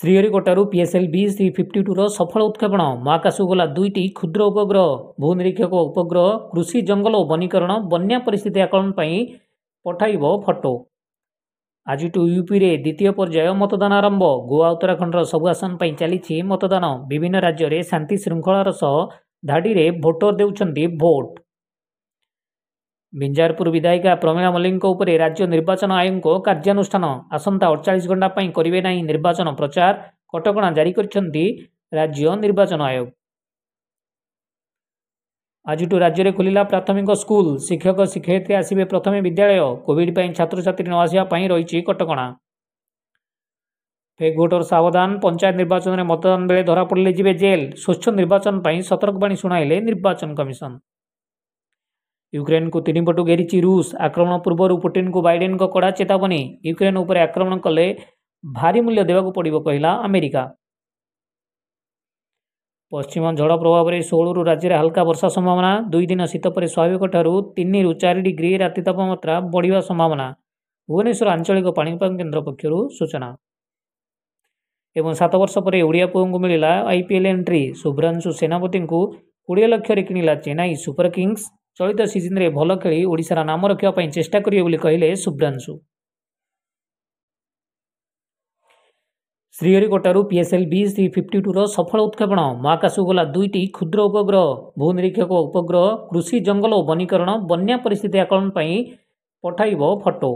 श्रीहरिकोटारू पीएसएलबी 352 रो सफल उत्क्षेपण माकासुगुला दुईटी क्षुद्र उपग्रह भूनिरीक्षक उपग्रह कृषि जंगल और वनीकरण बन्या परिस्थिति आकलन पठाइब फटो। आज यूपी रे द्वितीय पर्याय मतदान आरंभ। गोवा उत्तराखंड सबु आसन चली मतदान। विभिन्न राज्य में शांति श्रृंखलार सह धाड़ी रे भोटर देउछंती भोट। बिंजारपुर विधायिका प्रमीला मल्लिक राज्य निर्वाचन आयोग कार्यानुष्ठान। आसंता 48 घंटा करेंगे ना निर्वाचन प्रचार कटकणा जारी राज्य निर्वाचन आयोग। आज राज्य में खोल प्राथमिक स्कूल। शिक्षक शिक्षयित्री आसवे प्रथम विद्यालय। कोविड छात्र छात्री न आसापी रही कटकणा। फेक भोटर सावधान। पंचायत निर्वाचन में मतदान बेले धरा पड़े जी जेल। स्वच्छ निर्वाचन सतर्कवाणी शुणाइले निर्वाचन कमिशन। यूक्रेन को 3 पटु घेरी रूस। आक्रमण पूर्व पुटिन को बाइडेन को कड़ा चेतावनी। यूक्रेन उपर आक्रमण कले भारी मूल्य देवाक पड़ो कहला अमेरिका। पश्चिम झड़ प्रभाव में 16 राज्य में हल्का वर्षा संभावना। 2 दिन शीत पर स्वाभाविक ठार 3 रू 4 डिग्री राति तापमात्रा बढ़िया संभावना। भुवनेश्वर आंचलिक पाणिपाग केन्द्र पक्षर सूचना। एवं 7 वर्ष पर ओडिया पुओं को मिलला आईपीएल एंट्री। शुभ्रांशु सेनापति को 20 लक्ष किणिला चेन्नई सुपर किंग्स। चलित सीजन रे भल खेली ओडिशार नाम रखापी चेष्टा करिए बोली कहले शुभ्रांशु। श्रीहरिकोटारू पीएसएलबी 352 रो सफल उत्क्षेपण। माकासुगुला दुईटी क्षुद्र उपग्रह भूनिरीक्षक उपग्रह कृषि जंगल और वनीकरण बन्या परिस्थिति आकलन पठाइब फटो।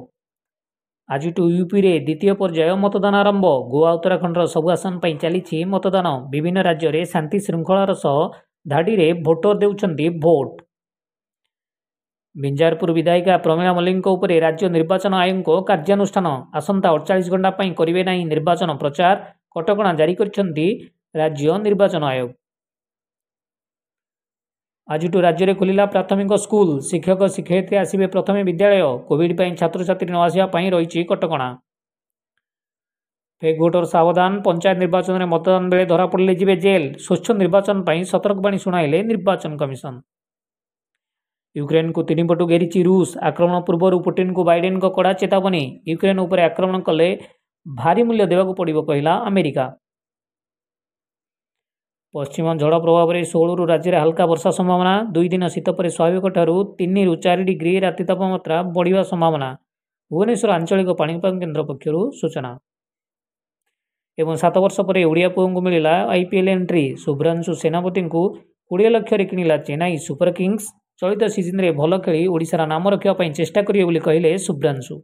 आज यूपी रे द्वितीय पर्याय मतदान आरंभ। गोवा उत्तराखंड सबु आसन चली मतदान। विभिन्न राज्य में शांति श्रृंखलार सह धाड़ी रे भोटर देउछंती भोट। बिंजारपुर विधायिका प्रमीला मल्लिक राज्य निर्वाचन आयोग कार्यानुष्ठान। आसंता 48 घंटा करेंगे ना निर्वाचन प्रचार कटकणा जारी राज्य निर्वाचन आयोग। आज राज्य में खोल प्राथमिक स्कूल। शिक्षक शिक्षयित्री आसवे प्रथम विद्यालय। कोविड छात्र छात्री न आसापी रही कटकणा। फेक भोटर सावधान। पंचायत निर्वाचन में मतदान बेले धरा पड़े जी जेल। स्वच्छ निर्वाचन सतर्कवाणी शुणाइले निर्वाचन कमिशन। यूक्रेन को 3 पटु घेरी रूस। आक्रमण पूर्व पुटिन को बाइडेन को कड़ा चेतावनी। यूक्रेन उपर आक्रमण कले भारी मूल्य देवाक पड़ो कहला अमेरिका। पश्चिम झड़ प्रभाव में 16 राज्य में हल्का वर्षा संभावना। 2 दिन शीत पर स्वाभाविक ठार 3 रू 4 डिग्री राति तापमात्रा बढ़िया संभावना। भुवनेश्वर आंचलिक पाणिपाग केन्द्र पक्षर सूचना। एवं 7 वर्ष पर ओडिया पुओं को मिलला आईपीएल एंट्री। शुभ्रांशु सेनापति को 20 लक्ष किणिला चेन्नई सुपर किंग्स। चलित सीजन रे भल खेली ओडिशार नाम रखापी चेष्टा करिए बोली कहले शुभ्रांशु।